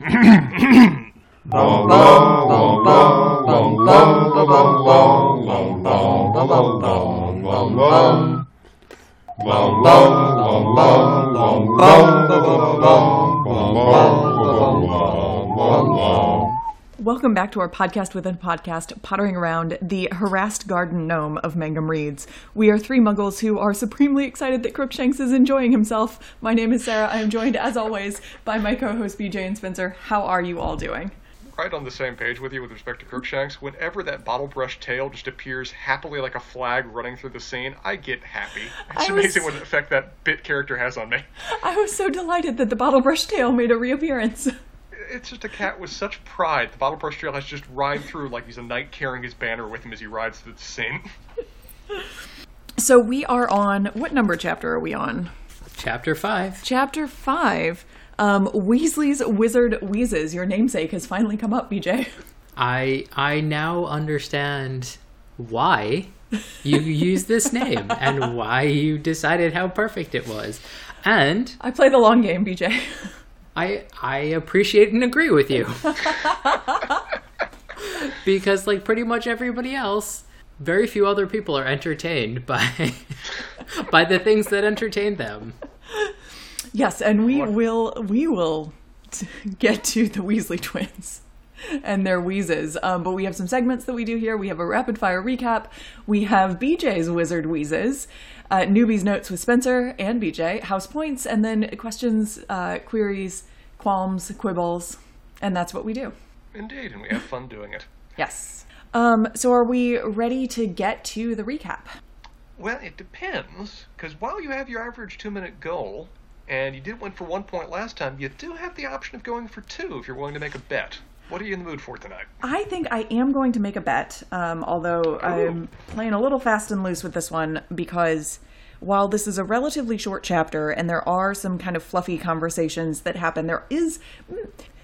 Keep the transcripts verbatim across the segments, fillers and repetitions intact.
Welcome back to our podcast within a podcast, pottering around the harassed garden gnome of Mangum Reads. We are three muggles who are supremely excited that Crookshanks is enjoying himself. My name is Sarah. I am joined, as always, by my co-hosts B J and Spencer. How are you all doing? Right on the same page with you with respect to Crookshanks. Whenever that bottle brush tail just appears happily like a flag running through the scene, I get happy. It's I amazing was... what effect that bit character has on me. I was so delighted that the bottle brush tail made a reappearance. It's just a cat with such pride. The bottle brush tail has just ride through like he's a knight carrying his banner with him as he rides through the scene. So we are on, what number chapter are we on? Chapter five. Chapter five. Um, Weasley's Wizard Wheezes, your namesake, has finally come up, B J. I I now understand why you used this name and why you decided how perfect it was. And I play the long game, B J. I I appreciate and agree with you. Because like pretty much everybody else, very few other people are entertained by by the things that entertain them. Yes, and we will we will get to the Weasley twins and their wheezes. Um, but we have some segments that we do here. We have a rapid-fire recap. We have B J's Wizard Wheezes, uh, Newbie's Notes with Spencer and B J, House Points, and then questions, uh, queries, qualms, quibbles, and that's what we do. Indeed, and we have fun doing it. Yes. Um, so are we ready to get to the recap? Well, it depends, because while you have your average two-minute goal... and you did win for one point last time, you do have the option of going for two if you're willing to make a bet. What are you in the mood for tonight? I think I am going to make a bet, um, although Ooh. I'm playing a little fast and loose with this one, because while this is a relatively short chapter and there are some kind of fluffy conversations that happen, there is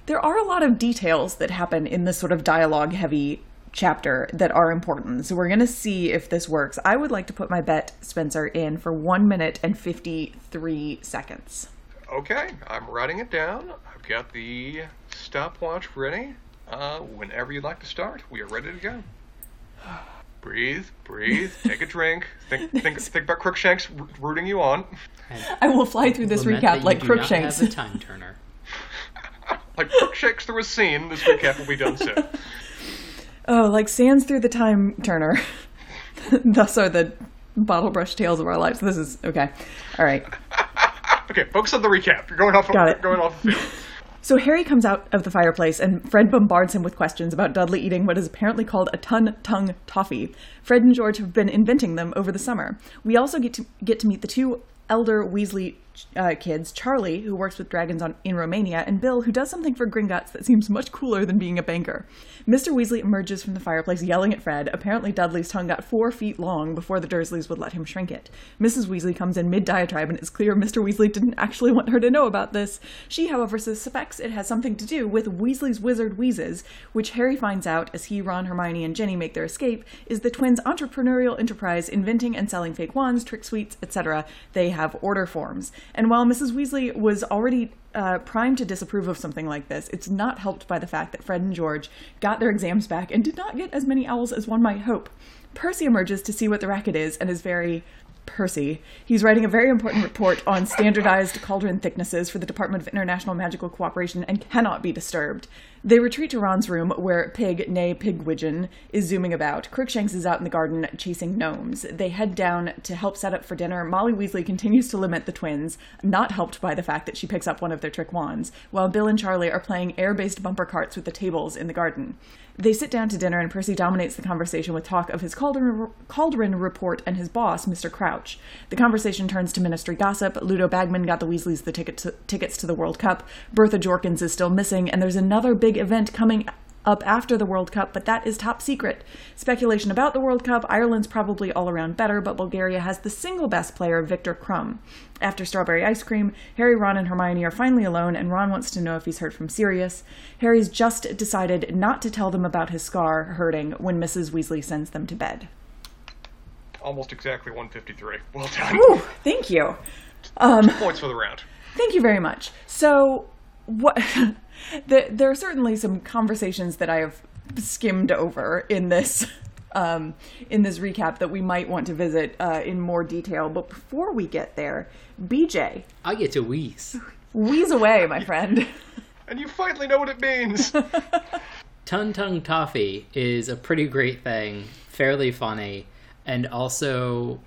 there are a lot of details that happen in this sort of dialogue-heavy chapter that are important. So we're going to see if this works. I would like to put my bet, Spencer, in for one minute and fifty-three seconds. Okay, I'm writing it down. I've got the stopwatch ready. Uh, whenever you'd like to start, we are ready to go. Breathe, breathe, take a drink. Think, think, think about Crookshanks rooting you on. I will fly through this recap like Crookshanks. Not have a time turner. Like Crookshanks through a scene, this recap will be done soon. Oh, like sands through the time turner. Thus are the bottle brush tales of our lives. This is, okay. All right. Okay, focus on the recap. You're going off, Got it. Going off the field. So Harry comes out of the fireplace and Fred bombards him with questions about Dudley eating what is apparently called a Ton-Tongue Toffee. Fred and George have been inventing them over the summer. We also get to get to meet the two elder Weasley uh, kids, Charlie, who works with dragons on, in Romania, and Bill, who does something for Gringotts that seems much cooler than being a banker. Mister Weasley emerges from the fireplace yelling at Fred. Apparently Dudley's tongue got four feet long before the Dursleys would let him shrink it. Missus Weasley comes in mid-diatribe, and it's clear Mister Weasley didn't actually want her to know about this. She, however, suspects it has something to do with Weasley's Wizard Wheezes, which Harry finds out, as he, Ron, Hermione, and Ginny make their escape, is the twins' entrepreneurial enterprise inventing and selling fake wands, trick sweets, et cetera. They have order forms. And while Missus Weasley was already uh, primed to disapprove of something like this, it's not helped by the fact that Fred and George got their exams back and did not get as many owls as one might hope. Percy emerges to see what the racket is and is very... Percy. He's writing a very important report on standardized cauldron thicknesses for the Department of International Magical Cooperation and cannot be disturbed. They retreat to Ron's room, where Pig, nay Pigwidgeon, is zooming about. Crookshanks is out in the garden chasing gnomes. They head down to help set up for dinner. Molly Weasley continues to lament the twins, not helped by the fact that she picks up one of their trick wands, while Bill and Charlie are playing air-based bumper carts with the tables in the garden. They sit down to dinner, and Percy dominates the conversation with talk of his cauldron, cauldron report and his boss, Mister Crouch. The conversation turns to ministry gossip. Ludo Bagman got the Weasleys the ticket to, tickets to the World Cup. Bertha Jorkins is still missing, and there's another big event coming up after the World Cup, but that is top secret. Speculation about the World Cup, Ireland's probably all around better, but Bulgaria has the single best player, Victor Krum. After strawberry ice cream, Harry, Ron, and Hermione are finally alone, and Ron wants to know if he's heard from Sirius. Harry's just decided not to tell them about his scar hurting when Missus Weasley sends them to bed. Almost exactly one fifty-three. Well done. Ooh, thank you. Um, Two points for the round. Thank you very much. So, what... the, there are certainly some conversations that I have skimmed over in this um, in this recap that we might want to visit uh, in more detail. But before we get there, B J, I get to wheeze, wheeze away, my friend. And you finally know what it means. Ton-Tongue Toffee is a pretty great thing, fairly funny, and also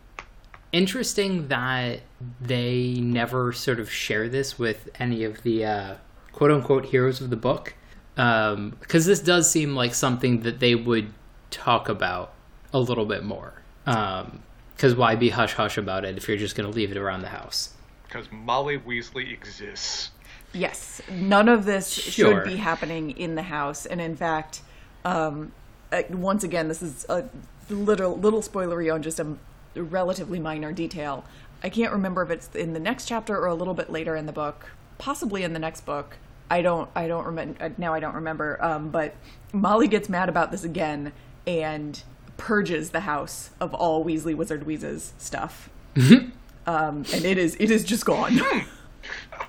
interesting that they never sort of share this with any of the uh, quote-unquote heroes of the book, because um, this does seem like something that they would talk about a little bit more. Because um, why be hush-hush about it if you're just going to leave it around the house? Because Molly Weasley exists. Yes, none of this sure. should be happening in the house. And in fact, um, once again, this is a little, little spoilery on just a relatively minor detail. I can't remember if it's in the next chapter or a little bit later in the book, possibly in the next book. I don't, I don't remember, now I don't remember, um, but Molly gets mad about this again and purges the house of all Weasley Wizard Wheezes stuff. Mm-hmm. Um, and it is, it is just gone.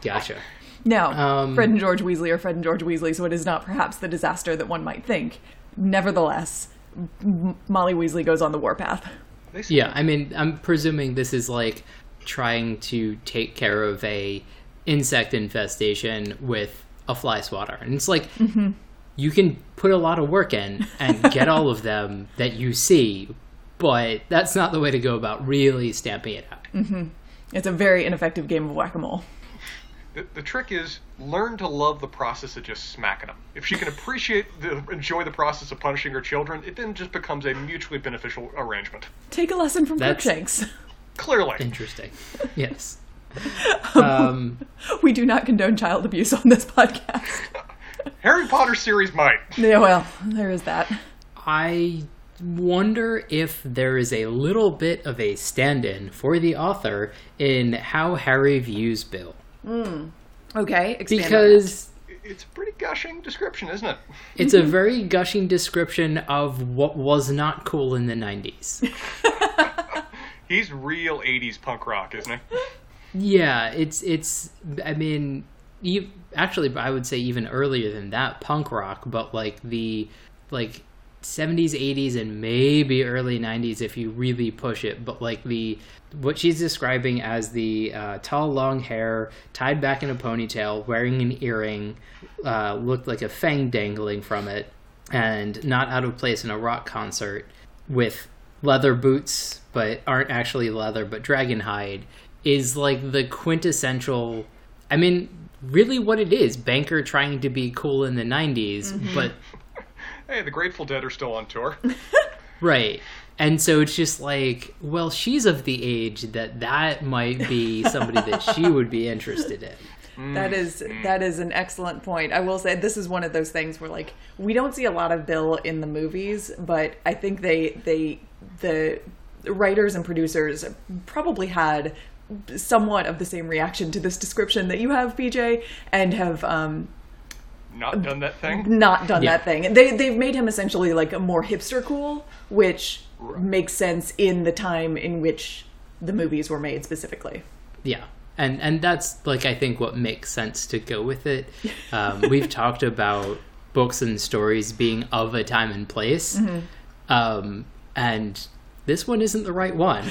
Gotcha. No, um, Fred and George Weasley are Fred and George Weasley, so it is not perhaps the disaster that one might think. Nevertheless, M- Molly Weasley goes on the warpath. Yeah, I mean, I'm presuming this is like trying to take care of a insect infestation with a fly swatter. And it's like, mm-hmm. you can put a lot of work in and get all of them that you see, but that's not the way to go about really stamping it out. Mm-hmm. It's a very ineffective game of whack-a-mole. The, the trick is, learn to love the process of just smacking them. If she can appreciate, the, enjoy the process of punishing her children, it then just becomes a mutually beneficial arrangement. Take a lesson from Crookshanks. Clearly. Interesting. Yes. um, um, we do not condone child abuse on this podcast. Harry Potter series might. Yeah, well, there is that. I wonder if there is a little bit of a stand-in for the author in how Harry views Bill. Mm. Okay, expand because it's a pretty gushing description, isn't it? It's a very gushing description of what was not cool in the nineties. He's real eighties punk rock, isn't he? Yeah, it's it's. I mean, you, actually, I would say even earlier than that, punk rock, but like the like seventies, eighties, and maybe early nineties if you really push it. But like the what she's describing as the uh, tall, long hair tied back in a ponytail, wearing an earring, uh, looked like a fang dangling from it, and not out of place in a rock concert, with leather boots but aren't actually leather but dragon hide, is like the quintessential. I mean, really, what it is, banker trying to be cool in the nineties, mm-hmm. but. Hey, the Grateful Dead are still on tour. Right. And so it's just like, well, she's of the age that that might be somebody that she would be interested in. That is that is an excellent point. I will say this is one of those things where, like, we don't see a lot of Bill in the movies, but I think they they the writers and producers probably had somewhat of the same reaction to this description that you have, P J, and have... Um, Not done that thing? Not done yeah. that thing. They, they've made him essentially like a more hipster cool, which right. makes sense in the time in which the movies were made specifically. Yeah. And and that's like, I think, what makes sense to go with it. Um, we've talked about books and stories being of a time and place. Mm-hmm. Um, and this one isn't the right one.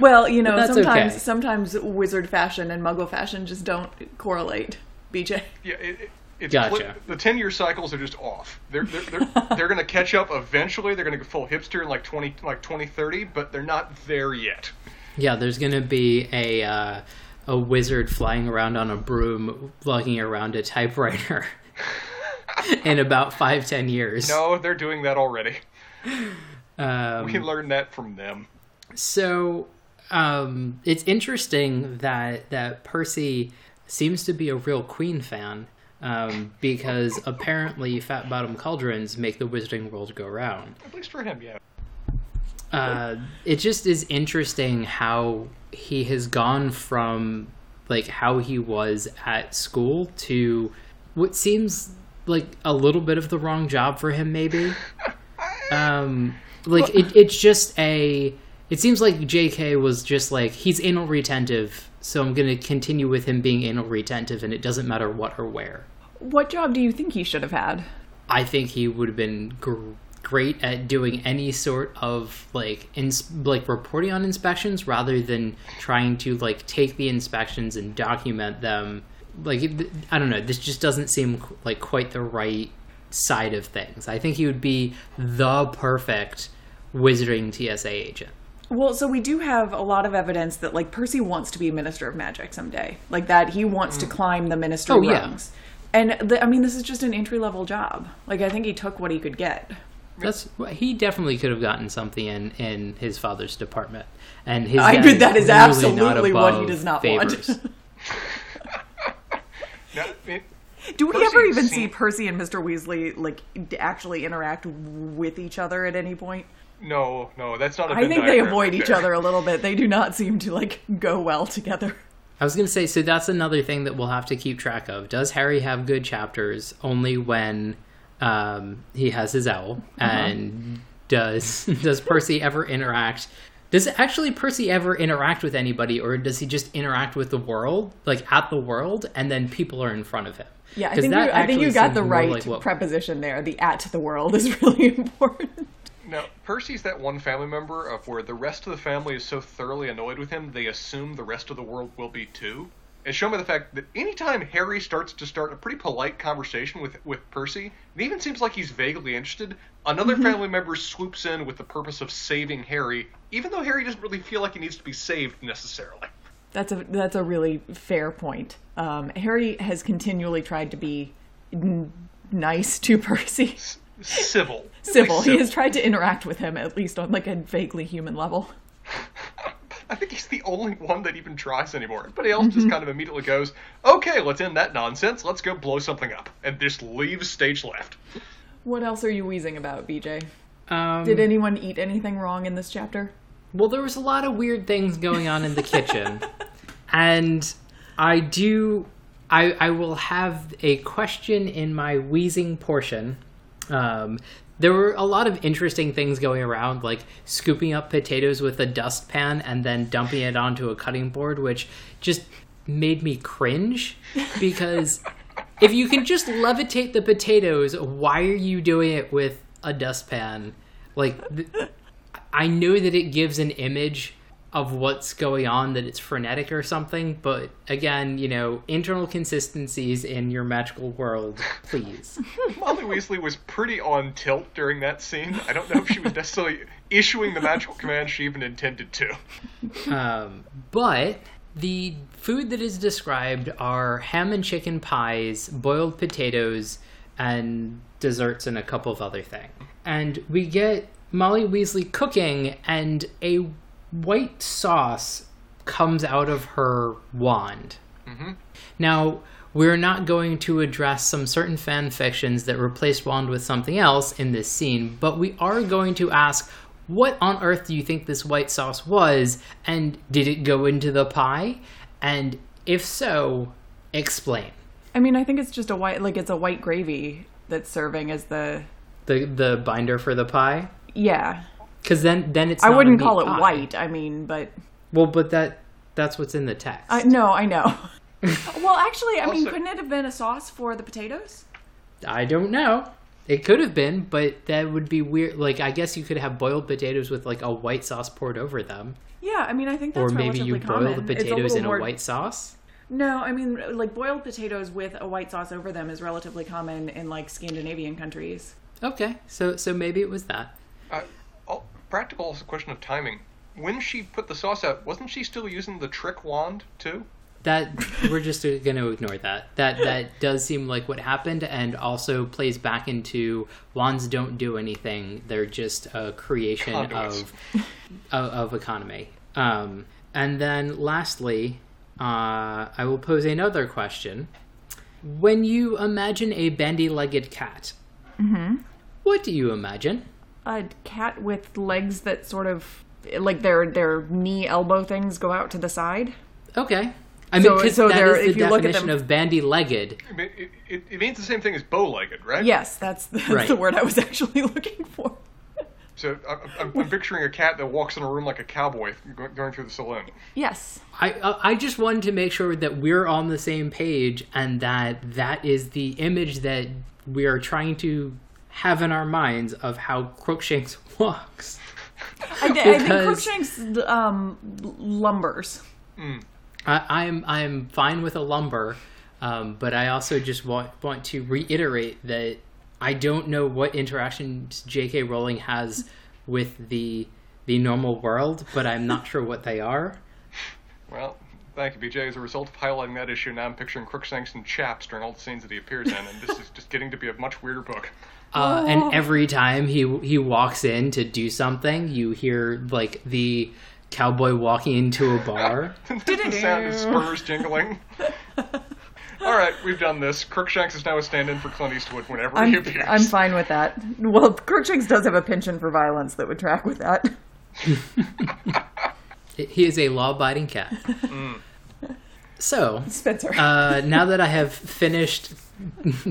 Well, you know, sometimes okay. sometimes wizard fashion and muggle fashion just don't correlate, B J. Yeah, it, it, it's gotcha. Pl- the ten-year cycles are just off. They're they're they're, they're going to catch up eventually. They're going to go full hipster in like twenty like twenty thirty, but they're not there yet. Yeah, there's going to be a uh, a wizard flying around on a broom, lugging around a typewriter in about five ten years. No, they're doing that already. Um, we learned that from them. So. Um, it's interesting that that Percy seems to be a real Queen fan, um, because apparently fat bottom cauldrons make the wizarding world go round. At least for him, yeah. Uh, it just is interesting how he has gone from like how he was at school to what seems like a little bit of the wrong job for him, maybe. um, like it, it's just a. It seems like J K was just like, he's anal retentive so I'm going to continue with him being anal retentive, and it doesn't matter what or where. What job do you think he should have had? I think he would have been gr- great at doing any sort of, like, ins- like reporting on inspections rather than trying to, like, take the inspections and document them. Like, I don't know, this just doesn't seem like quite the right side of things. I think he would be the perfect wizarding T S A agent. Well, so we do have a lot of evidence that, like, Percy wants to be a Minister of Magic someday. Like, that he wants mm. to climb the Ministry oh, rungs. Yeah. And, the, I mean, this is just an entry-level job. Like, I think he took what he could get. That's He definitely could have gotten something in, in his father's department. And his I bet that is, is absolutely what he does not favors. want. no, it, do we Percy ever even seemed... see Percy and Mister Weasley, like, actually interact with each other at any point? No, no, that's not a good I think they avoid right each other a little bit. They do not seem to, like, go well together. I was going to say, so that's another thing that we'll have to keep track of. Does Harry have good chapters only when um, he has his owl? Uh-huh. And does does Percy ever interact... Does actually Percy ever interact with anybody, or does he just interact with the world, like at the world, and then people are in front of him? Yeah, I think you, I think you got the right like what... preposition there. The at to the world is really important. Now, Percy's that one family member of where the rest of the family is so thoroughly annoyed with him, they assume the rest of the world will be too. As shown by the fact that anytime Harry starts to start a pretty polite conversation with, with Percy, it even seems like he's vaguely interested, another mm-hmm. family member swoops in with the purpose of saving Harry, even though Harry doesn't really feel like he needs to be saved necessarily. That's a, that's a really fair point. Um, Harry has continually tried to be n- nice to Percy. S- Civil. Civil. He has tried to interact with him, at least on like a vaguely human level. I think he's the only one that even tries anymore. Everybody else mm-hmm. just kind of immediately goes, okay, let's end that nonsense. Let's go blow something up. And just leaves stage left. What else are you wheezing about, B J? Um, Did anyone eat anything wrong in this chapter? Well, there was a lot of weird things going on in the kitchen. And I do... I, I will have a question in my wheezing portion. Um, there were a lot of interesting things going around, like scooping up potatoes with a dustpan and then dumping it onto a cutting board, which just made me cringe, because if you can just levitate the potatoes, why are you doing it with a dustpan? Like, th- I know that it gives an image of what's going on, that it's frenetic or something, but again, you know, internal consistencies in your magical world, please. Molly Weasley was pretty on tilt during that scene. I don't know if she was necessarily issuing the magical command she even intended to. Um, but the food that is described are ham and chicken pies, boiled potatoes, and desserts and a couple of other things. And we get Molly Weasley cooking, and a white sauce comes out of her wand. Mm-hmm. Now, we're not going to address some certain fan fictions that replaced wand with something else in this scene, but we are going to ask, what on earth do you think this white sauce was, and did it go into the pie? And if so, explain. I mean, I think it's just a white, like it's a white gravy that's serving as the... The, the binder for the pie? Yeah. Because then, then it's. I not wouldn't call it pie. White. I mean, but. Well, but that—that's what's in the text. I, no, I know. Well, actually, I also, mean, couldn't it have been a sauce for the potatoes? I don't know. It could have been, but that would be weird. Like, I guess you could have boiled potatoes with like a white sauce poured over them. Yeah, I mean, I think that's relatively common. Or maybe you boil common. The potatoes a in more... a white sauce. No, I mean, like boiled potatoes with a white sauce over them is relatively common in like Scandinavian countries. Okay, so so maybe it was that. Uh, Practical also a question of timing. When she put the sauce out, wasn't she still using the trick wand too? That we're just going to ignore that. That that does seem like what happened, and also plays back into wands don't do anything. They're just a creation of, of of economy. Um, and then lastly, uh, I will pose another question. When you imagine a bandy-legged cat, mm-hmm. what do you imagine? A cat with legs that sort of, like their their knee elbow things go out to the side. Okay, I mean, because so, so that there, is the if definition them, of bandy-legged. I mean, it, it, it means the same thing as bow-legged, right? Yes, that's, that's right. The word I was actually looking for. So I'm, I'm picturing a cat that walks in a room like a cowboy going through the saloon. Yes. I I just wanted to make sure that we're on the same page and that that is the image that we are trying to have in our minds of how Crookshanks walks. I, th- I think Crookshanks um, lumbers. Mm. I, I'm I'm fine with a lumber, um, but I also just want want to reiterate that I don't know what interactions J K Rowling has with the the normal world, but I'm not sure what they are. Well, thank you, B J. As a result of highlighting that issue, now I'm picturing Crookshanks and chaps during all the scenes that he appears in, and this is just getting to be a much weirder book. Uh, oh. And every time he he walks in to do something, you hear like the cowboy walking into a bar. The sound of spurs jingling. All right, we've done this. Crookshanks is now a stand-in for Clint Eastwood whenever I'm, he appears. I'm fine with that. Well, Crookshanks does have a penchant for violence that would track with that. He is a law-abiding cat. Mm. So, Spencer. uh, now that I have finished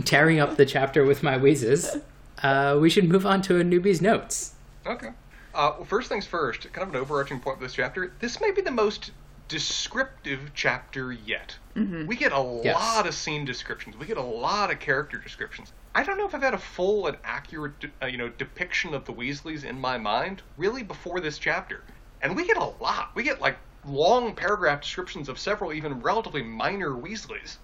tearing up the chapter with my wheezes, uh, we should move on to a newbie's notes. Okay. Uh, well, first things first, kind of an overarching point of this chapter. This may be the most descriptive chapter yet. Mm-hmm. We get a yes. lot of scene descriptions. We get a lot of character descriptions. I don't know if I've had a full and accurate, de- uh, you know, depiction of the Weasleys in my mind really before this chapter. And we get a lot. We get like long paragraph descriptions of several even relatively minor Weasleys.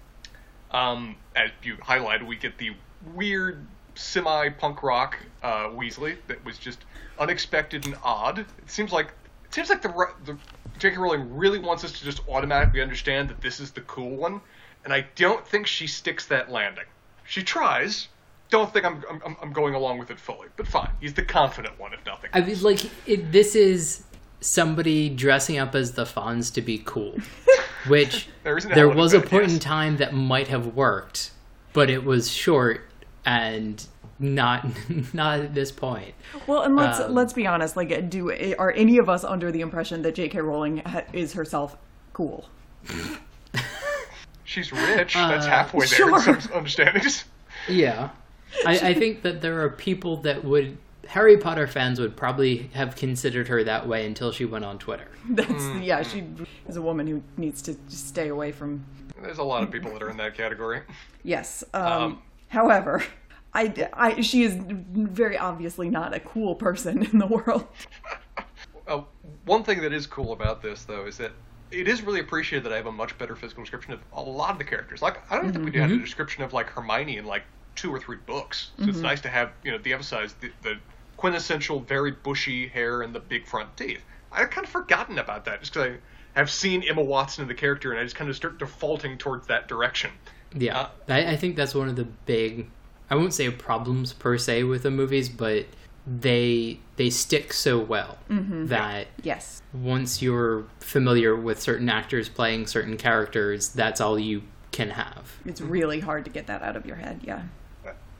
Um, as you highlighted, we get the weird semi-punk rock uh, Weasley that was just unexpected and odd. It seems like it seems like the the J K Rowling really wants us to just automatically understand that this is the cool one, and I don't think she sticks that landing. She tries. Don't think I'm I'm, I'm going along with it fully, but fine. He's the confident one, if nothing else. I mean, like it, this is somebody dressing up as the Fonz to be cool, which there, there was a point yes. in time that might have worked, but it was short and not not at this point. Well, and let's um, let's be honest, like do are any of us under the impression that J K Rowling ha- is herself cool? She's rich. Uh, that's halfway there sure. in some understandings. Yeah. I, I think that there are people that would Harry Potter fans would probably have considered her that way until she went on Twitter. That's mm. yeah, she is a woman who needs to just stay away from There's a lot of people that are in that category. Yes. Um, um however, I, I, she is very obviously not a cool person in the world. uh, one thing that is cool about this, though, is that it is really appreciated that I have a much better physical description of a lot of the characters. Like, I don't mm-hmm. think we do have a description of, like, Hermione in, like, two or three books. So mm-hmm. it's nice to have, you know, de-emphasize the, the quintessential very bushy hair and the big front teeth. I've kind of forgotten about that just because I have seen Emma Watson in the character and I just kind of start defaulting towards that direction. Yeah, uh, I, I think that's one of the big... I won't say problems per se with the movies, but they they stick so well mm-hmm. that yes. once you're familiar with certain actors playing certain characters, that's all you can have. It's really hard to get that out of your head, yeah.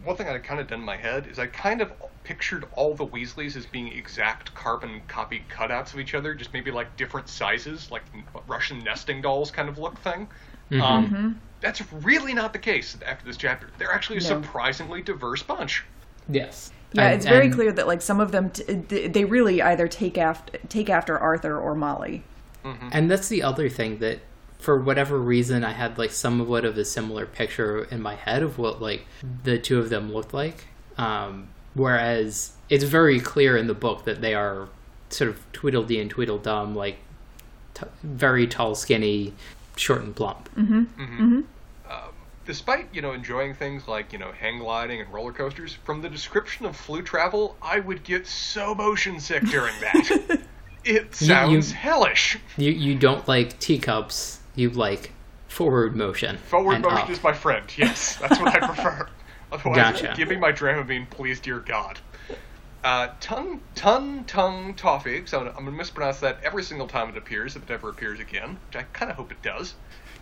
One thing I kind of done in my head is I kind of pictured all the Weasleys as being exact carbon copy cutouts of each other, just maybe like different sizes, like Russian nesting dolls kind of look thing. Mm-hmm. Um, mm-hmm. That's really not the case after this chapter. They're actually a no. surprisingly diverse bunch. Yes. Yeah, and, it's very and... clear that like some of them, t- they really either take after, take after Arthur or Molly. Mm-hmm. And that's the other thing that, for whatever reason, I had like somewhat of a similar picture in my head of what like the two of them looked like. Um, whereas it's very clear in the book that they are sort of Tweedledee and Tweedledum, like t- very tall, skinny, short and plump. Mm-hmm. Mm-hmm. Mm-hmm. Despite, you know, enjoying things like, you know, hang gliding and roller coasters, from the description of flu travel, I would get so motion sick during that. It sounds you, you, hellish. You you don't like teacups. You like forward motion. Forward motion up. Is my friend, yes. That's what I prefer. Otherwise, gotcha. Give me my Dramamine, please, dear God. Uh, ton, ton, tongue, toffee. So I'm going to mispronounce that every single time it appears, if it ever appears again, which I kind of hope it does.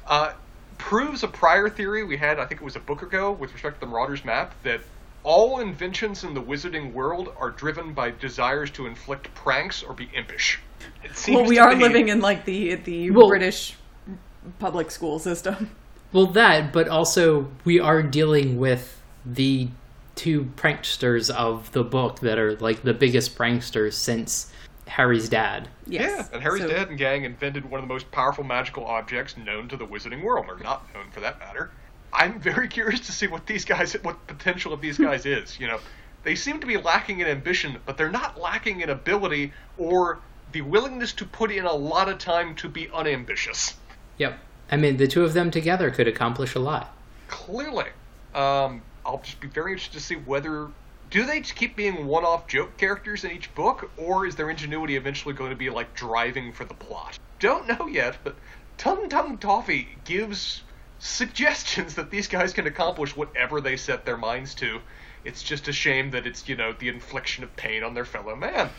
Uh... proves a prior theory we had, I think it was a book ago, with respect to the Marauder's Map, that all inventions in the wizarding world are driven by desires to inflict pranks or be impish. It seems well, we to are be... living in, like, the the well, British public school system. Well, that, but also we are dealing with the two pranksters of the book that are like the biggest pranksters since Harry's dad. Yes. Yeah, and Harry's so, dad and gang invented one of the most powerful magical objects known to the wizarding world, or not known for that matter. I'm very curious to see what these guys, what potential of these guys is. You know, they seem to be lacking in ambition, but they're not lacking in ability or the willingness to put in a lot of time to be unambitious. Yep. I mean, the two of them together could accomplish a lot. Clearly. Um, I'll just be very interested to see whether... Do they keep being one-off joke characters in each book, or is their ingenuity eventually going to be, like, driving for the plot? Don't know yet, but Ton-Tongue Toffee gives suggestions that these guys can accomplish whatever they set their minds to. It's just a shame that it's, you know, the infliction of pain on their fellow man.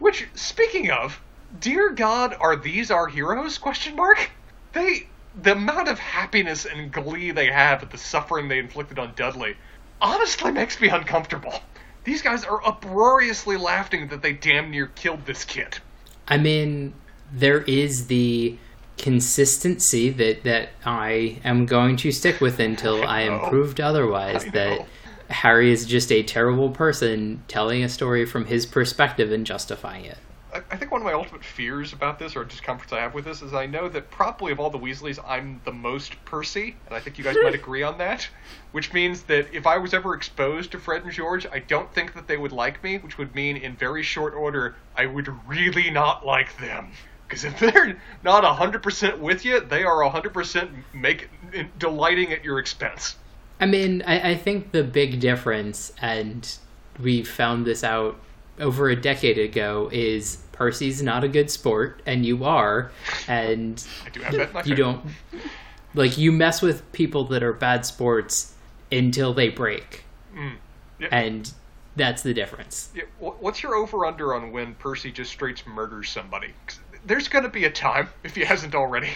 Which, speaking of, dear God, are these our heroes, question mark? They, the amount of happiness and glee they have at the suffering they inflicted on Dudley honestly makes me uncomfortable. These guys are uproariously laughing that they damn near killed this kid. I mean, there is the consistency that, that I am going to stick with until I, I am proved otherwise, that Harry is just a terrible person telling a story from his perspective and justifying it. I think one of my ultimate fears about this, or discomforts I have with this, is I know that probably of all the Weasleys, I'm the most Percy, and I think you guys might agree on that, which means that if I was ever exposed to Fred and George, I don't think that they would like me, which would mean in very short order, I would really not like them. Because if they're not one hundred percent with you, they are one hundred percent make, delighting at your expense. I mean, I, I think the big difference, and we found this out over a decade ago, is Percy's not a good sport, and you are, and I do have that in my you head. Don't, like, you mess with people that are bad sports until they break, mm. yeah. and that's the difference. Yeah. What's your over-under on when Percy just straight murders somebody? There's going to be a time, if he hasn't already.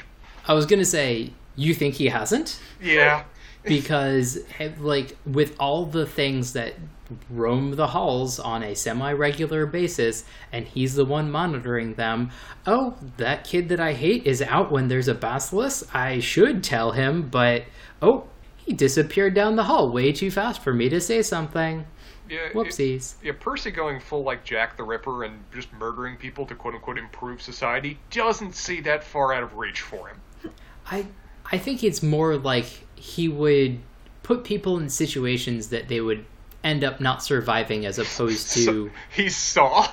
I was going to say, you think he hasn't? Yeah. Because, like, with all the things that roam the halls on a semi-regular basis, and he's the one monitoring them, oh, that kid that I hate is out when there's a basilisk. I should tell him, but, oh, he disappeared down the hall way too fast for me to say something. Yeah, whoopsies. It, yeah, Percy going full, like, Jack the Ripper and just murdering people to quote-unquote improve society doesn't see that far out of reach for him. I, I think it's more like he would put people in situations that they would end up not surviving, as opposed to... So he saw?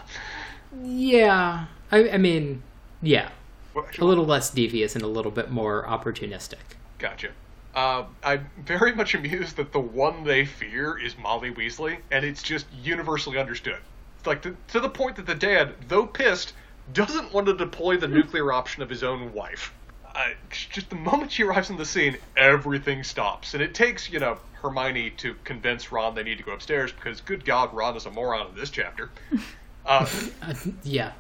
Yeah. I, I mean, yeah. Well, actually, a little less devious and a little bit more opportunistic. Gotcha. Uh, I'm very much amused that the one they fear is Molly Weasley, and it's just universally understood. Like, to, to the point that the dad, though pissed, doesn't want to deploy the nuclear option of his own wife. Uh, just the moment she arrives on the scene, everything stops. And it takes, you know, Hermione to convince Ron they need to go upstairs, because, good God, Ron is a moron in this chapter. Uh, yeah.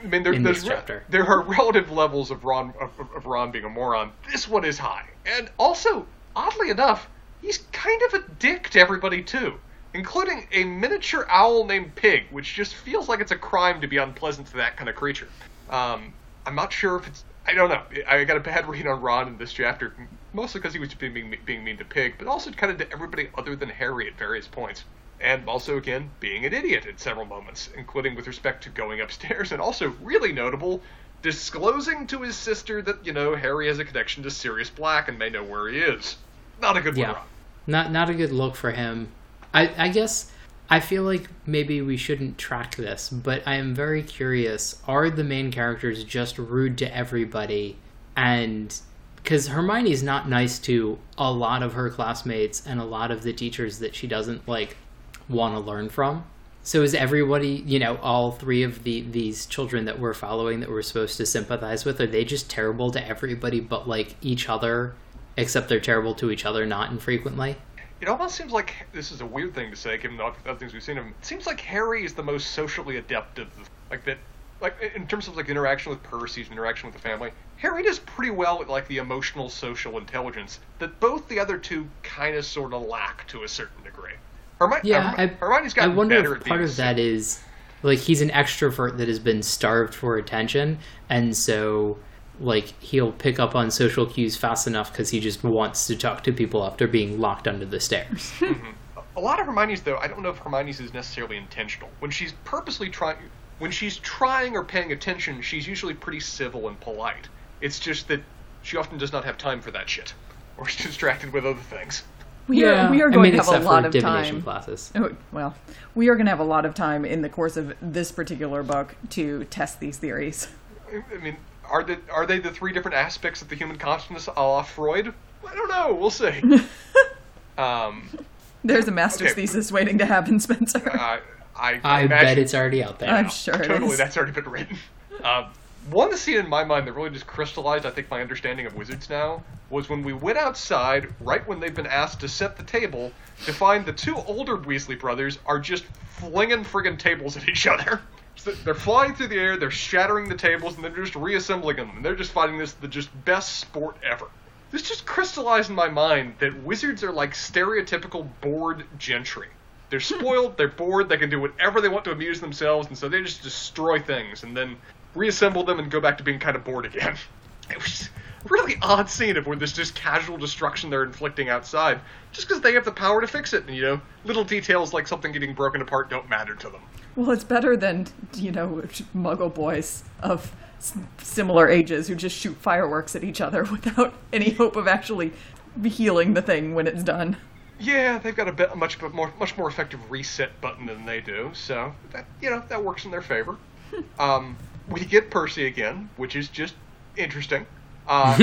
I mean, there, in this chapter. There are relative levels of Ron of, of Ron being a moron. This one is high. And also, oddly enough, he's kind of a dick to everybody, too, including a miniature owl named Pig, which just feels like it's a crime to be unpleasant to that kind of creature. Um, I'm not sure if it's... I don't know. I got a bad read on Ron in this chapter, mostly because he was being, being being mean to Pig, but also kind of to everybody other than Harry at various points. And also, again, being an idiot at several moments, including with respect to going upstairs, and also, really notable, disclosing to his sister that, you know, Harry has a connection to Sirius Black and may know where he is. Not a good yeah. one, Ron. Not, not a good look for him. I, I guess... I feel like maybe we shouldn't track this, but I am very curious. Are the main characters just rude to everybody? And because Hermione's not nice to a lot of her classmates and a lot of the teachers that she doesn't, like, want to learn from. So is everybody, you know, all three of the these children that we're following that we're supposed to sympathize with, are they just terrible to everybody but, like, each other, except they're terrible to each other not infrequently? It almost seems like, this is a weird thing to say, given the other things we've seen of him, it seems like Harry is the most socially adept of, like, that, like, in terms of, like, interaction with Percy's interaction with the family, Harry does pretty well at, like, the emotional social intelligence that both the other two kind of sort of lack to a certain degree. Hermi- yeah, Herm- I, Hermione's gotten I wonder better if at part of that is, like, he's an extrovert that has been starved for attention, and so... like, he'll pick up on social cues fast enough because he just wants to talk to people after being locked under the stairs. Mm-hmm. A lot of Hermione's, though, I don't know if Hermione's is necessarily intentional. When she's purposely trying, when she's trying or paying attention, she's usually pretty civil and polite. It's just that she often does not have time for that shit, or is distracted with other things. We yeah. are we are going I mean, to have a lot of divination time. Classes. Oh, well, we are going to have a lot of time in the course of this particular book to test these theories. I mean, are the are they the three different aspects of the human consciousness, a la Freud? I don't know. We'll see. um, There's a master's okay. thesis waiting to happen, Spencer. Uh, I, I imagine, bet it's already out there. I'm sure. Totally, it is. That's already been written. Uh, One scene in my mind that really just crystallized, I think, my understanding of wizards now was when we went outside, right when they've been asked to set the table, to find the two older Weasley brothers are just flinging friggin' tables at each other. So they're flying through the air, they're shattering the tables, and they're just reassembling them, and they're just fighting this the just best sport ever. This just crystallized in my mind that wizards are like stereotypical bored gentry. They're spoiled, they're bored, they can do whatever they want to amuse themselves, and so they just destroy things, and then reassemble them and go back to being kind of bored again. It was a really odd scene of where there's just casual destruction they're inflicting outside, just because they have the power to fix it, and, you know, little details like something getting broken apart don't matter to them. Well, it's better than, you know, muggle boys of similar ages who just shoot fireworks at each other without any hope of actually healing the thing when it's done. Yeah, they've got a, bit, a much, more, much more effective reset button than they do, so, that you know, that works in their favor. Um... We get Percy again, which is just interesting. Uh,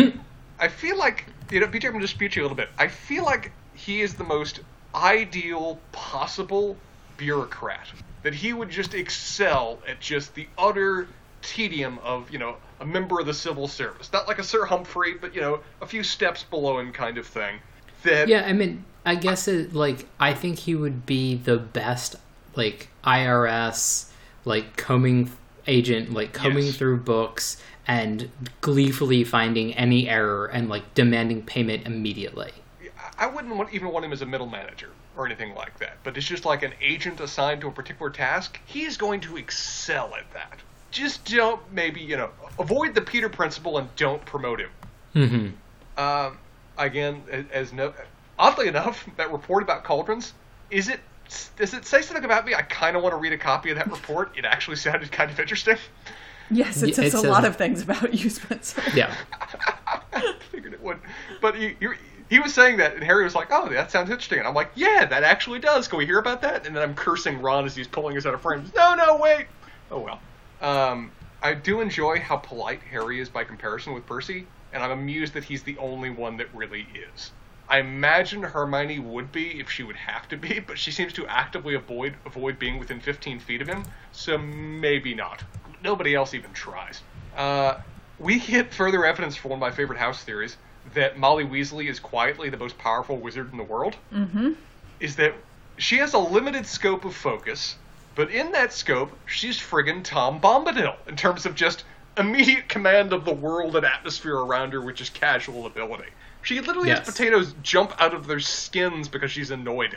I feel like, you know, B J, I'm going to dispute you a little bit. I feel like he is the most ideal possible bureaucrat. That he would just excel at just the utter tedium of, you know, a member of the civil service. Not like a Sir Humphrey, but, you know, a few steps below him kind of thing. That yeah, I mean, I guess, it, like, I think he would be the best, like, I R S, like, combing agent, like, coming yes. through books and gleefully finding any error and, like, demanding payment immediately. I wouldn't want, even want him as a middle manager or anything like that, but it's just like an agent assigned to a particular task. He's going to excel at that. Just don't, maybe, you know, avoid the Peter principle and don't promote him. Mm-hmm. Um, again, as no, oddly enough, that report about cauldrons, is it does it say something about me? I kind of want to read a copy of that report. It actually sounded kind of interesting. Yes, it says it a says lot of things about you, Spencer. Yeah. I figured it would. But he, he was saying that, and Harry was like, oh, that sounds interesting. And I'm like, yeah, that actually does. Can we hear about that? And then I'm cursing Ron as he's pulling us out of frame. No, no, wait. Oh, well. Um, I do enjoy how polite Harry is by comparison with Percy, and I'm amused that he's the only one that really is. I imagine Hermione would be if she would have to be, but she seems to actively avoid avoid being within fifteen feet of him, so maybe not. Nobody else even tries. Uh, we get further evidence for one of my favorite house theories, that Molly Weasley is quietly the most powerful wizard in the world. Mm-hmm. Is that she has a limited scope of focus, but in that scope, she's friggin' Tom Bombadil, in terms of just immediate command of the world and atmosphere around her with just casual ability. She literally yes. has potatoes jump out of their skins because she's annoyed.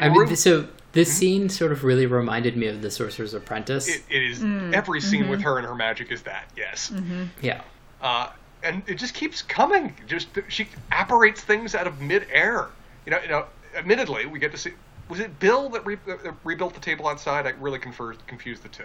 I mean, so this mm-hmm. scene sort of really reminded me of The Sorcerer's Apprentice. It, it is mm-hmm. every scene mm-hmm. with her and her magic is that. Yes. Mm-hmm. Yeah. Uh, and it just keeps coming. Just she apparates things out of midair. You know. You know. Admittedly, we get to see. Was it Bill that, re- that rebuilt the table outside? I really confers, confused the two.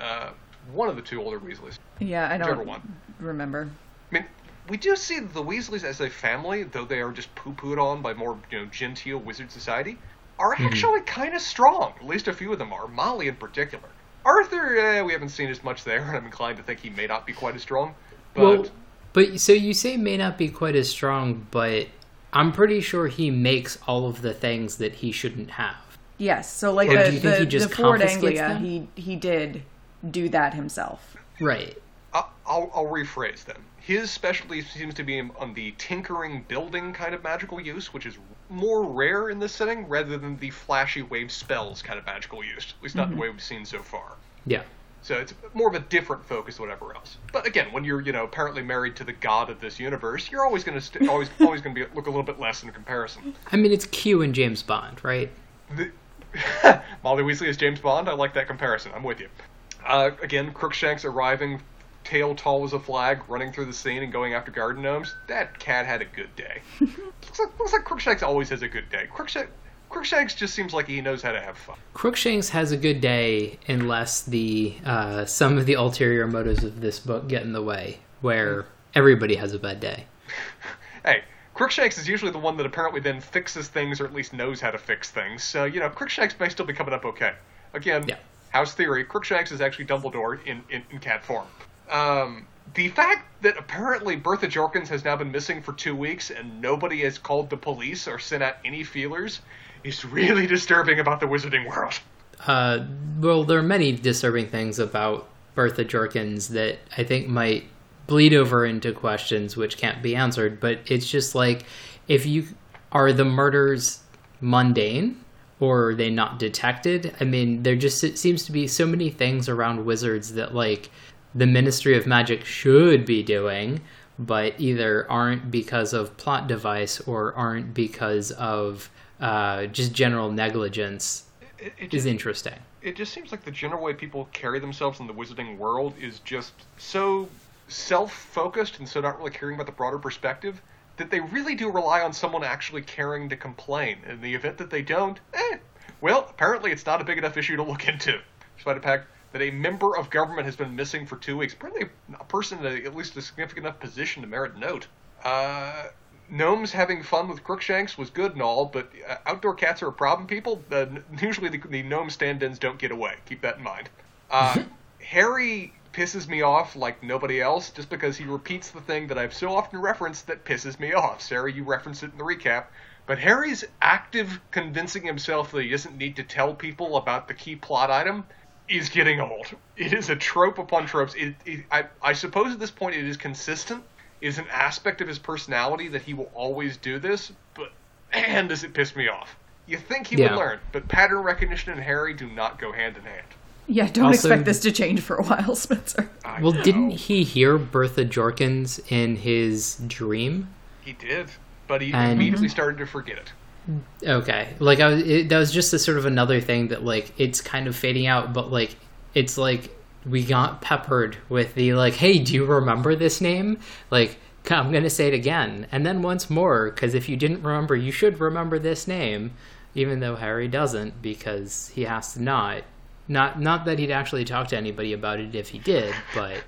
Uh, one of the two older Weasleys. Yeah, I don't one. remember. I mean. We do see the Weasleys as a family, though they are just poo-pooed on by more, you know, genteel wizard society, are mm-hmm. actually kind of strong. At least a few of them are. Molly in particular. Arthur, eh, we haven't seen as much there, and I'm inclined to think he may not be quite as strong. But... Well, but so you say may not be quite as strong, but I'm pretty sure he makes all of the things that he shouldn't have. Yes, so like or the, do you think the, he just the Ford Anglia, them? he he did do that himself. Right. I'll, I'll, I'll rephrase them. His specialty seems to be on the tinkering, building kind of magical use, which is more rare in this setting, rather than the flashy wave spells kind of magical use, at least not mm-hmm. the way we've seen so far. Yeah. So it's more of a different focus than whatever else. But again, when you're, you know, apparently married to the god of this universe, you're always going to st- always always going to be look a little bit less in comparison. I mean, it's Q and James Bond, right? The- Molly Weasley is James Bond. I like that comparison. I'm with you. Uh, again, Crookshanks arriving, tail tall as a flag, running through the scene and going after garden gnomes. That cat had a good day. looks, like, looks like Crookshanks always has a good day. Crookshanks, Crookshanks just seems like he knows how to have fun. Crookshanks has a good day unless the uh, some of the ulterior motives of this book get in the way, where everybody has a bad day. Hey, Crookshanks is usually the one that apparently then fixes things, or at least knows how to fix things. So, you know, Crookshanks may still be coming up okay. Again, yeah. House theory, Crookshanks is actually Dumbledore in, in, in cat form. Um... The fact that apparently Bertha Jorkins has now been missing for two weeks and nobody has called the police or sent out any feelers is really disturbing about the wizarding world. Uh, well, there are many disturbing things about Bertha Jorkins that I think might bleed over into questions which can't be answered, but it's just like, if you are the murders mundane or are they not detected? I mean, there just it seems to be so many things around wizards that, like, the Ministry of Magic should be doing, but either aren't because of plot device or aren't because of uh, just general negligence. It, it is just, interesting. It just seems like the general way people carry themselves in the wizarding world is just so self-focused and so not really caring about the broader perspective that they really do rely on someone actually caring to complain. In the event that they don't, eh, well, apparently it's not a big enough issue to look into. Despite the fact that a member of government has been missing for two weeks. Apparently a person in a, at least a significant enough position to merit note. Uh, gnomes having fun with Crookshanks was good and all, but uh, outdoor cats are a problem, people. Uh, usually the, the gnome stand-ins don't get away. Keep that in mind. Uh, Harry pisses me off like nobody else just because he repeats the thing that I've so often referenced that pisses me off. Sarah, you referenced it in the recap. But Harry's active convincing himself that he doesn't need to tell people about the key plot item is getting old. It is a trope upon tropes. It, it, I, I suppose at this point it is consistent. It is an aspect of his personality that he will always do this, but man, does it piss me off. You think he yeah. would learn, but pattern recognition and Harry do not go hand in hand. Yeah, don't also, expect this to change for a while, Spencer. I well, know. Didn't he hear Bertha Jorkins in his dream? He did, but he and... immediately started to forget it. Okay, like I was, it, that was just a sort of another thing that, like, it's kind of fading out, but, like, it's like we got peppered with the, like, hey, do you remember this name? Like, I'm gonna say it again and then once more, because if you didn't remember, you should remember this name, even though Harry doesn't, because he has to not not not that he'd actually talk to anybody about it if he did, but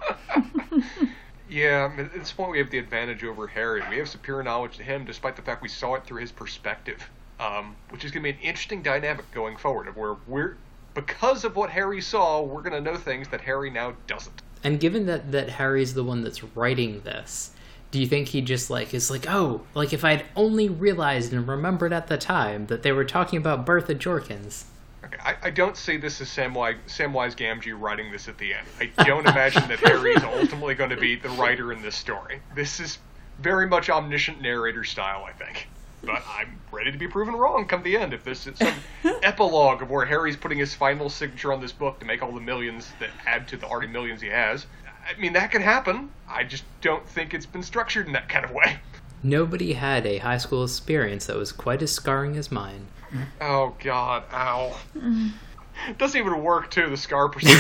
yeah, at this point we have the advantage over Harry. We have superior knowledge to him, despite the fact we saw it through his perspective, um, which is going to be an interesting dynamic going forward, of where we're, because of what Harry saw, we're going to know things that Harry now doesn't. And given that, that Harry's the one that's writing this, do you think he just, like, is like, oh, like, if I'd only realized and remembered at the time that they were talking about Bertha Jorkins? Okay, I, I don't see this as Samwise, Samwise Gamgee writing this at the end. I don't imagine that Harry is ultimately going to be the writer in this story. This is very much omniscient narrator style, I think. But I'm ready to be proven wrong come the end. If this is some epilogue of where Harry's putting his final signature on this book to make all the millions that add to the already millions he has, I mean, that could happen. I just don't think it's been structured in that kind of way. Nobody had a high school experience that was quite as scarring as mine. Oh, God, ow. It doesn't even work, too, the scar procedure,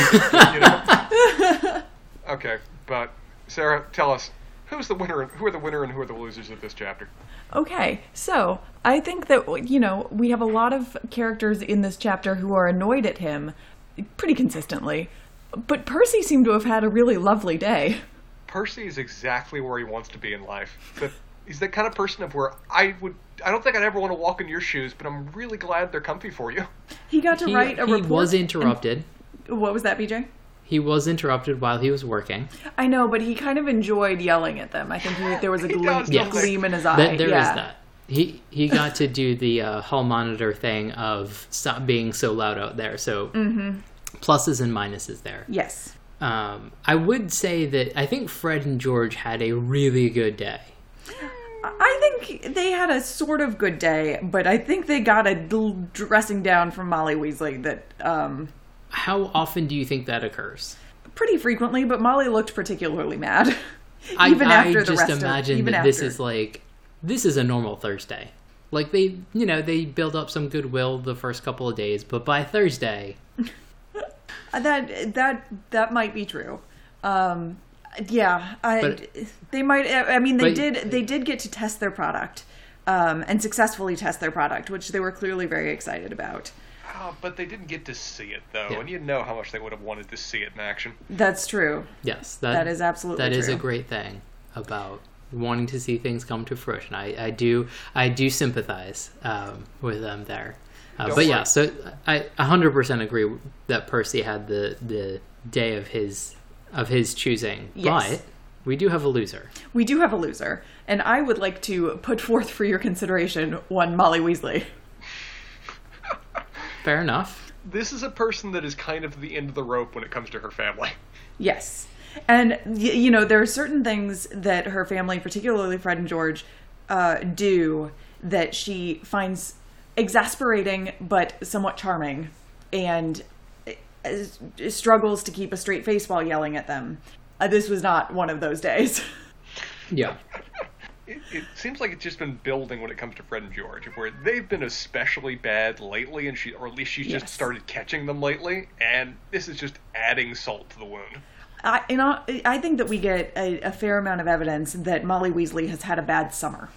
you know? Okay, but, Sarah, tell us, who's the winner, who are the winner and who are the losers of this chapter? Okay, so, I think that, you know, we have a lot of characters in this chapter who are annoyed at him, pretty consistently, but Percy seemed to have had a really lovely day. Percy is exactly where he wants to be in life. The, he's that kind of person of where I would... I don't think I'd ever want to walk in your shoes, but I'm really glad they're comfy for you. He got to he, write a he report. He was interrupted. And, what was that, B J? He was interrupted while he was working. I know, but he kind of enjoyed yelling at them. I think he, there was a gleam, yes. gleam in his eye. That, there yeah. is that. He he got to do the uh, hall monitor thing of stop being so loud out there. So mm-hmm. pluses and minuses there. Yes. Um, I would say that I think Fred and George had a really good day. I think they had a sort of good day, but I think they got a dressing down from Molly Weasley that... Um, How often do you think that occurs? Pretty frequently, but Molly looked particularly mad. even I, after I the rest of... I just imagine that after. This is like... This is a normal Thursday. Like, they, you know, they build up some goodwill the first couple of days, but by Thursday... that, that, that might be true. Um... Yeah, I, but, they might. I mean, they but, did. They did get to test their product, um, and successfully test their product, which they were clearly very excited about. Oh, but they didn't get to see it, though, yeah. and you know how much they would have wanted to see it in action. That's true. Yes. That, that is absolutely that true. That is a great thing about wanting to see things come to fruition. I, I do I do sympathize um, with them there. Uh, but worry. yeah, so I one hundred percent agree that Percy had the, the day of his of his choosing. Yes. But we do have a loser. We do have a loser. And I would like to put forth for your consideration one Molly Weasley. Fair enough. This is a person that is kind of the end of the rope when it comes to her family. Yes. And, you know, there are certain things that her family, particularly Fred and George, uh, do that she finds exasperating but somewhat charming and struggles to keep a straight face while yelling at them. Uh, this was not one of those days. Yeah. It, it seems like it's just been building when it comes to Fred and George, where they've been especially bad lately, and she, or at least she's yes. just started catching them lately, and this is just adding salt to the wound. I, you know, I think that we get a, a fair amount of evidence that Molly Weasley has had a bad summer.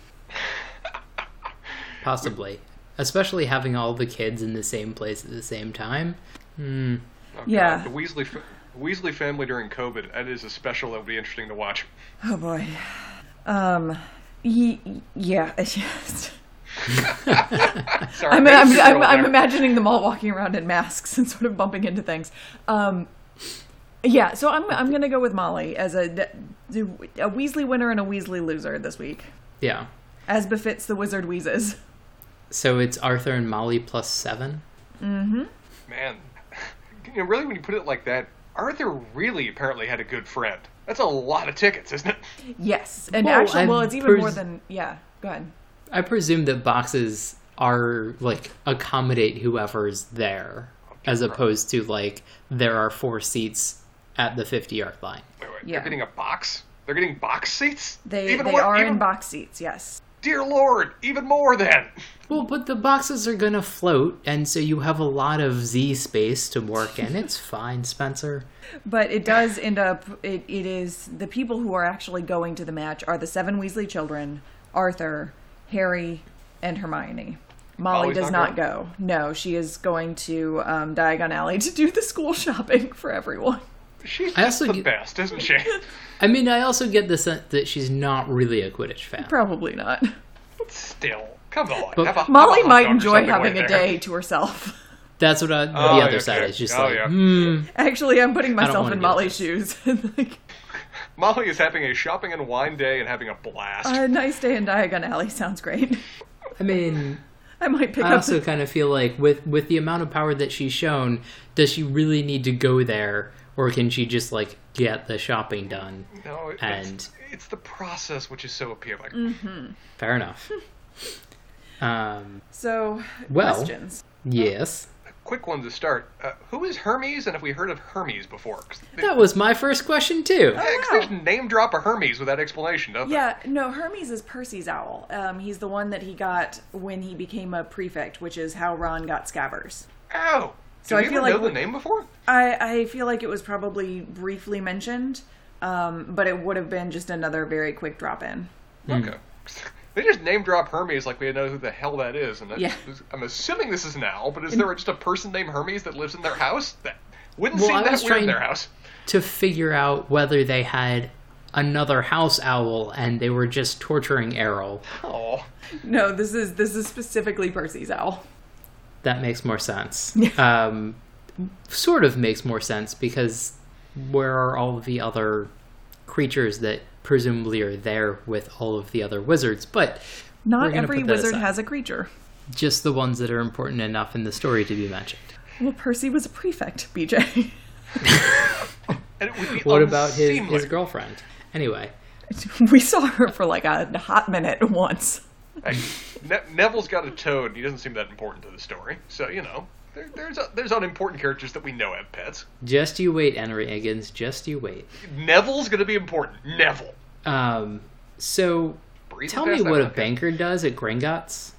Possibly. Especially having all the kids in the same place at the same time. Mm. Oh, yeah. God. The Weasley, fa- Weasley family during COVID, that is a special that would be interesting to watch. Oh, boy. Um... He, yeah. Sorry, I'm, I'm, I'm, I'm imagining them all walking around in masks and sort of bumping into things. Um, yeah, so I'm I'm gonna go with Molly as a a Weasley winner and a Weasley loser this week. Yeah, as befits the Wizard Wheezes. So it's Arthur and Molly plus seven. Mm-hmm. Man, you know, really, when you put it like that, Arthur really apparently had a good friend. That's a lot of tickets, isn't it? Yes. And well, actually, I'm well, it's even pres- more than, yeah, go ahead. I presume that boxes are, like, accommodate whoever's there, okay, as opposed right. to, like, there are four seats at the fifty-yard line. Wait, wait, yeah. They're getting a box? They're getting box seats? They, even they what, are even... in box seats, yes. Dear Lord, even more then! Well, but the boxes are going to float, and so you have a lot of Z space to work in. It's fine, Spencer. But it does end up, it, it is, the people who are actually going to the match are the seven Weasley children, Arthur, Harry, and Hermione. Molly Molly's does not, not go. No, she is going to um, Diagon Alley to do the school shopping for everyone. She's just the get, best, isn't she? I mean, I also get the sense that she's not really a Quidditch fan. Probably not. But still, come on. But have a, Molly have a might enjoy having a day to herself. That's what I, oh, the other yeah, side okay. is just oh, like, yeah. hmm. Actually, I'm putting myself in Molly's shoes. Like, Molly is having a shopping and wine day and having a blast. A nice day in Diagon Alley sounds great. I mean... I might pick I up. I also kind of feel like with, with the amount of power that she's shown, does she really need to go there? Or can she just, like, get the shopping done? No, it, and... it's, it's the process which is so appealing. Mm-hmm. Fair enough. um, so, well, questions. Yes. Uh, a quick one to start. Uh, who is Hermes, and have we heard of Hermes before? They, that was my first question, too. Yeah, oh, wow. They just name drop a Hermes without explanation, don't yeah, they? Yeah, no, Hermes is Percy's owl. Um, he's the one that he got when he became a prefect, which is how Ron got Scabbers. Oh! So Did I you feel ever like know the name before? I, I feel like it was probably briefly mentioned, um, but it would have been just another very quick drop-in. Mm. Okay. They just name-drop Hermes like we know who the hell that is. And yeah. I'm assuming this is an owl, but is there just a person named Hermes that lives in their house? That wouldn't well, seem that weird in their house. To figure out whether they had another house owl and they were just torturing Errol. Oh. No, this is this is specifically Percy's owl. That makes more sense. um, sort of makes more sense, because where are all the other creatures that presumably are there with all of the other wizards? But not every wizard has a creature. Just the ones that are important enough in the story to be mentioned. Well, Percy was a prefect, B J. And it would be what about his, his girlfriend? Anyway. We saw her for like a hot minute once. Hey, ne- Neville's got a toad, and he doesn't seem that important to the story. So, you know, there, there's a, there's unimportant characters that we know have pets. Just you wait, Henry Higgins. Just you wait. Neville's going to be important. Neville. Um. So, Breathe tell me what a okay. banker does at Gringotts.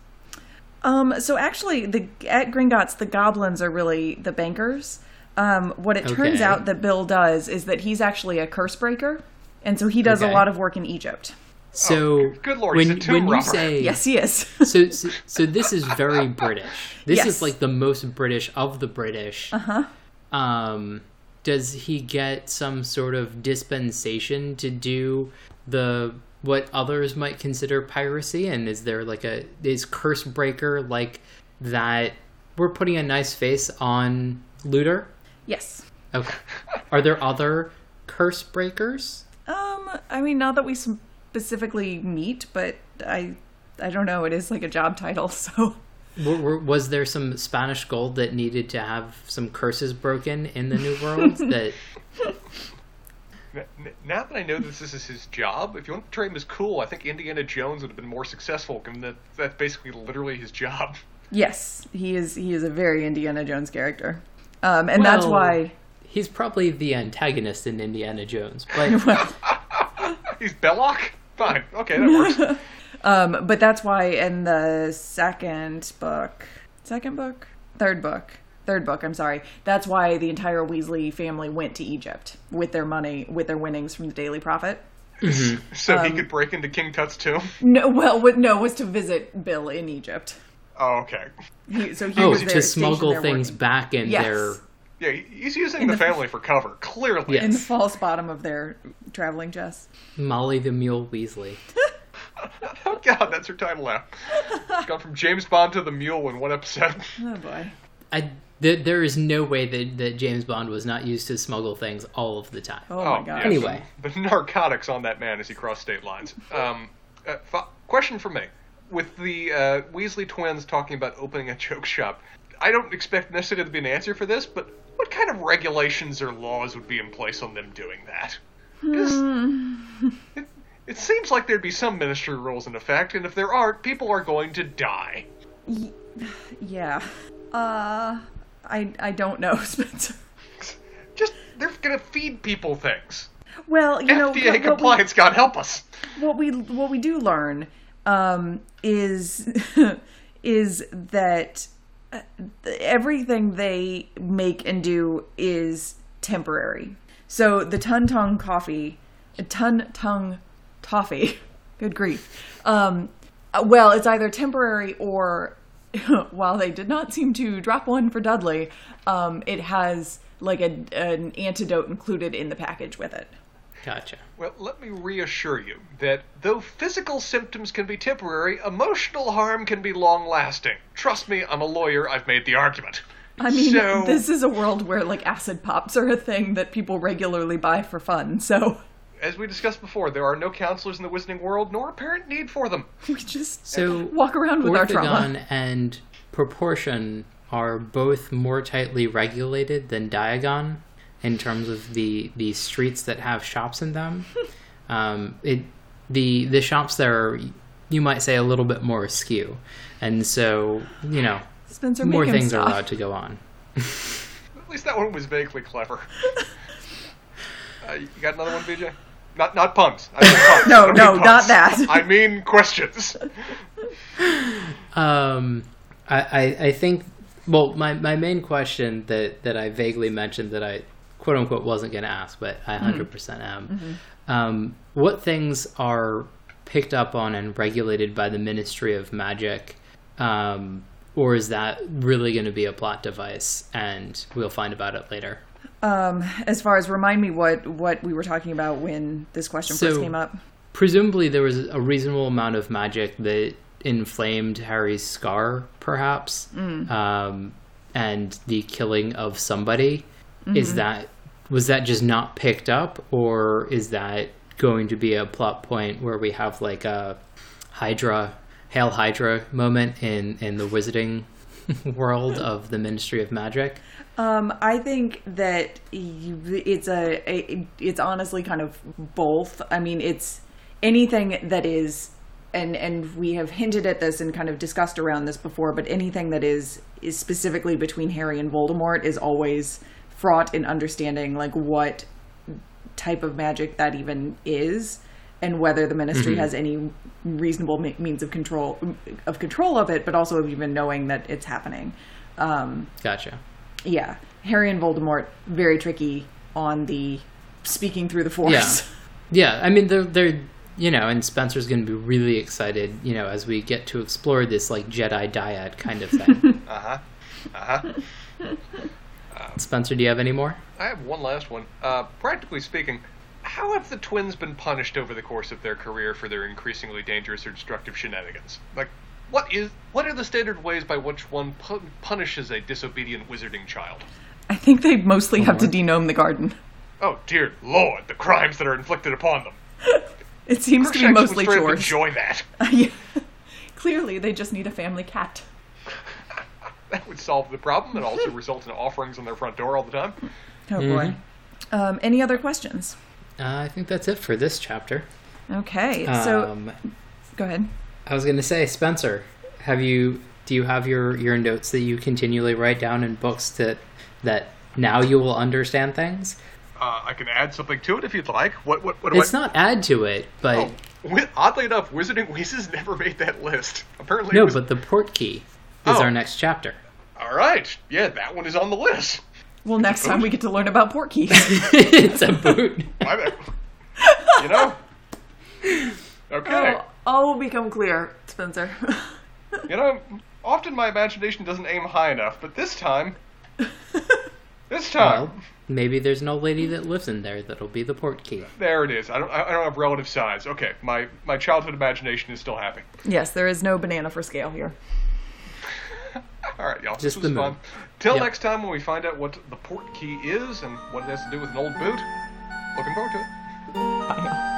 Um. So actually, the at Gringotts, the goblins are really the bankers. Um. What it okay. turns out that Bill does is that he's actually a curse breaker, and so he does okay. a lot of work in Egypt. So, oh, good Lord, when, he's a tomb when robber. You say yes, he is. so, so, so this is very British. This yes. is like the most British of the British. Uh huh. Um, does he get some sort of dispensation to do the what others might consider piracy? And is there like a is Cursebreaker like that? We're putting a nice face on Looter. Yes. Okay. Are there other Cursebreakers? Um, I mean, now that we. Sm- specifically meat, but I I don't know. It is like a job title, so... Was there some Spanish gold that needed to have some curses broken in the New World? that Now that I know this is his job, if you want to portray him as cool, I think Indiana Jones would have been more successful, given that that's basically literally his job. Yes, he is He is a very Indiana Jones character. Um, and well, that's why... He's probably the antagonist in Indiana Jones, but... well... He's Belloc? Fine. Okay, that works. um, but that's why in the second book... Second book? Third book. Third book, I'm sorry. That's why the entire Weasley family went to Egypt with their money, with their winnings from the Daily Prophet. Mm-hmm. So um, he could break into King Tut's tomb? No, well, no, it was to visit Bill in Egypt. Oh, okay. He, so he oh, was there, to smuggle things working. Back in yes. their... Yeah, he's using in the, the family for cover, clearly. Yes. In the false bottom of their traveling chest. Molly the Mule Weasley. Oh, God, that's her title now. It's gone from James Bond to the Mule in one episode. Oh, boy. I, th- there is no way that, that James Bond was not used to smuggle things all of the time. Oh, oh my God. Yes. Anyway. The, the narcotics on that man as he crossed state lines. Um, uh, f- question for me. With the uh, Weasley twins talking about opening a joke shop, I don't expect necessarily to be an answer for this, but... What kind of regulations or laws would be in place on them doing that? it, it seems like there'd be some ministry rules in effect, and if there aren't, people are going to die. Yeah. Uh, I I don't know, Spencer. Just, they're going to feed people things. Well, you F D A know... F D A compliance, we, God help us. What we what we do learn um, is is that... everything they make and do is temporary. So the Ton-Tongue Coffee, Ton-Tongue Toffee, good grief. Um, well, it's either temporary or, while they did not seem to drop one for Dudley, um, it has like a, an antidote included in the package with it. Gotcha. Well, let me reassure you that though physical symptoms can be temporary, emotional harm can be long-lasting. Trust me, I'm a lawyer. I've made the argument. I mean, so... this is a world where, like, acid pops are a thing that people regularly buy for fun, so... As we discussed before, there are no counselors in the Wizarding World, nor apparent need for them. We just so walk around with our trauma. Orthogon and proportion are both more tightly regulated than Diagon. In terms of the, the streets that have shops in them, um, it the the shops there are, you might say, a little bit more askew, and so you know Spencer, more things stop. Are allowed to go on. At least that one was vaguely clever. uh, you got another one, B J? Not not puns. I mean puns. no, I mean no, puns. Not that. I mean questions. Um, I, I I think well, my my main question that that I vaguely mentioned that I. quote unquote wasn't going to ask, but I one hundred percent mm. am. Mm-hmm. Um, what things are picked up on and regulated by the Ministry of Magic? Um, or is that really going to be a plot device and we'll find about it later? Um, as far as remind me what, what we were talking about when this question so, first came up. Presumably there was a reasonable amount of magic that inflamed Harry's scar, perhaps, mm. um, and the killing of somebody. Mm-hmm. Is that... Was that just not picked up, or is that going to be a plot point where we have like a Hydra, Hail Hydra moment in, in the Wizarding World of the Ministry of Magic? Um, I think that it's a, a it's honestly kind of both. I mean, it's anything that is, and and we have hinted at this and kind of discussed around this before, but anything that is is specifically between Harry and Voldemort is always fraught in understanding like what type of magic that even is and whether the ministry mm-hmm. has any reasonable me- means of control of control of it, but also of even knowing that it's happening. Um, gotcha. Yeah. Harry and Voldemort, very tricky on the speaking through the force. Yeah. Yeah. I mean, they're, they're, you know, and Spencer's going to be really excited, you know, as we get to explore this, like, Jedi dyad kind of thing. Uh-huh. Uh-huh. Uh, Spencer, do you have any more? I have one last one. Uh, practically speaking, how have the twins been punished over the course of their career for their increasingly dangerous or destructive shenanigans? Like, what is what are the standard ways by which one pu- punishes a disobedient wizarding child? I think they mostly have to denome the garden. Oh, dear Lord, the crimes that are inflicted upon them. It seems to be mostly chores. Crookshanks enjoy that. Uh, yeah. Clearly, they just need a family cat. That would solve the problem and also result in offerings on their front door all the time. Oh, boy. Mm-hmm. Um, any other questions? Uh, I think that's it for this chapter. Okay, so... Um, go ahead. I was going to say, Spencer, have you... do you have your, your notes that you continually write down in books that that now you will understand things? Uh, I can add something to it if you'd like. What? What? What do it's I... not add to it, but... Oh, oddly enough, Wizarding Wheezes never made that list. Apparently, no, was... but the port key is oh. our next chapter. All right. Yeah, that one is on the list. Well, next time we get to learn about port keys. It's a boot. You know? Okay. Oh, all will become clear, Spencer. You know, often my imagination doesn't aim high enough, but this time... This time... Well, maybe there's an old lady that lives in there that'll be the port key. There it is. I don't I don't have relative size. Okay, my, my childhood imagination is still happy. Yes, there is no banana for scale here. All right, y'all. Just this was the fun. Till yep. next time when we find out what the port key is and what it has to do with an old boot. Looking forward to it. Bye.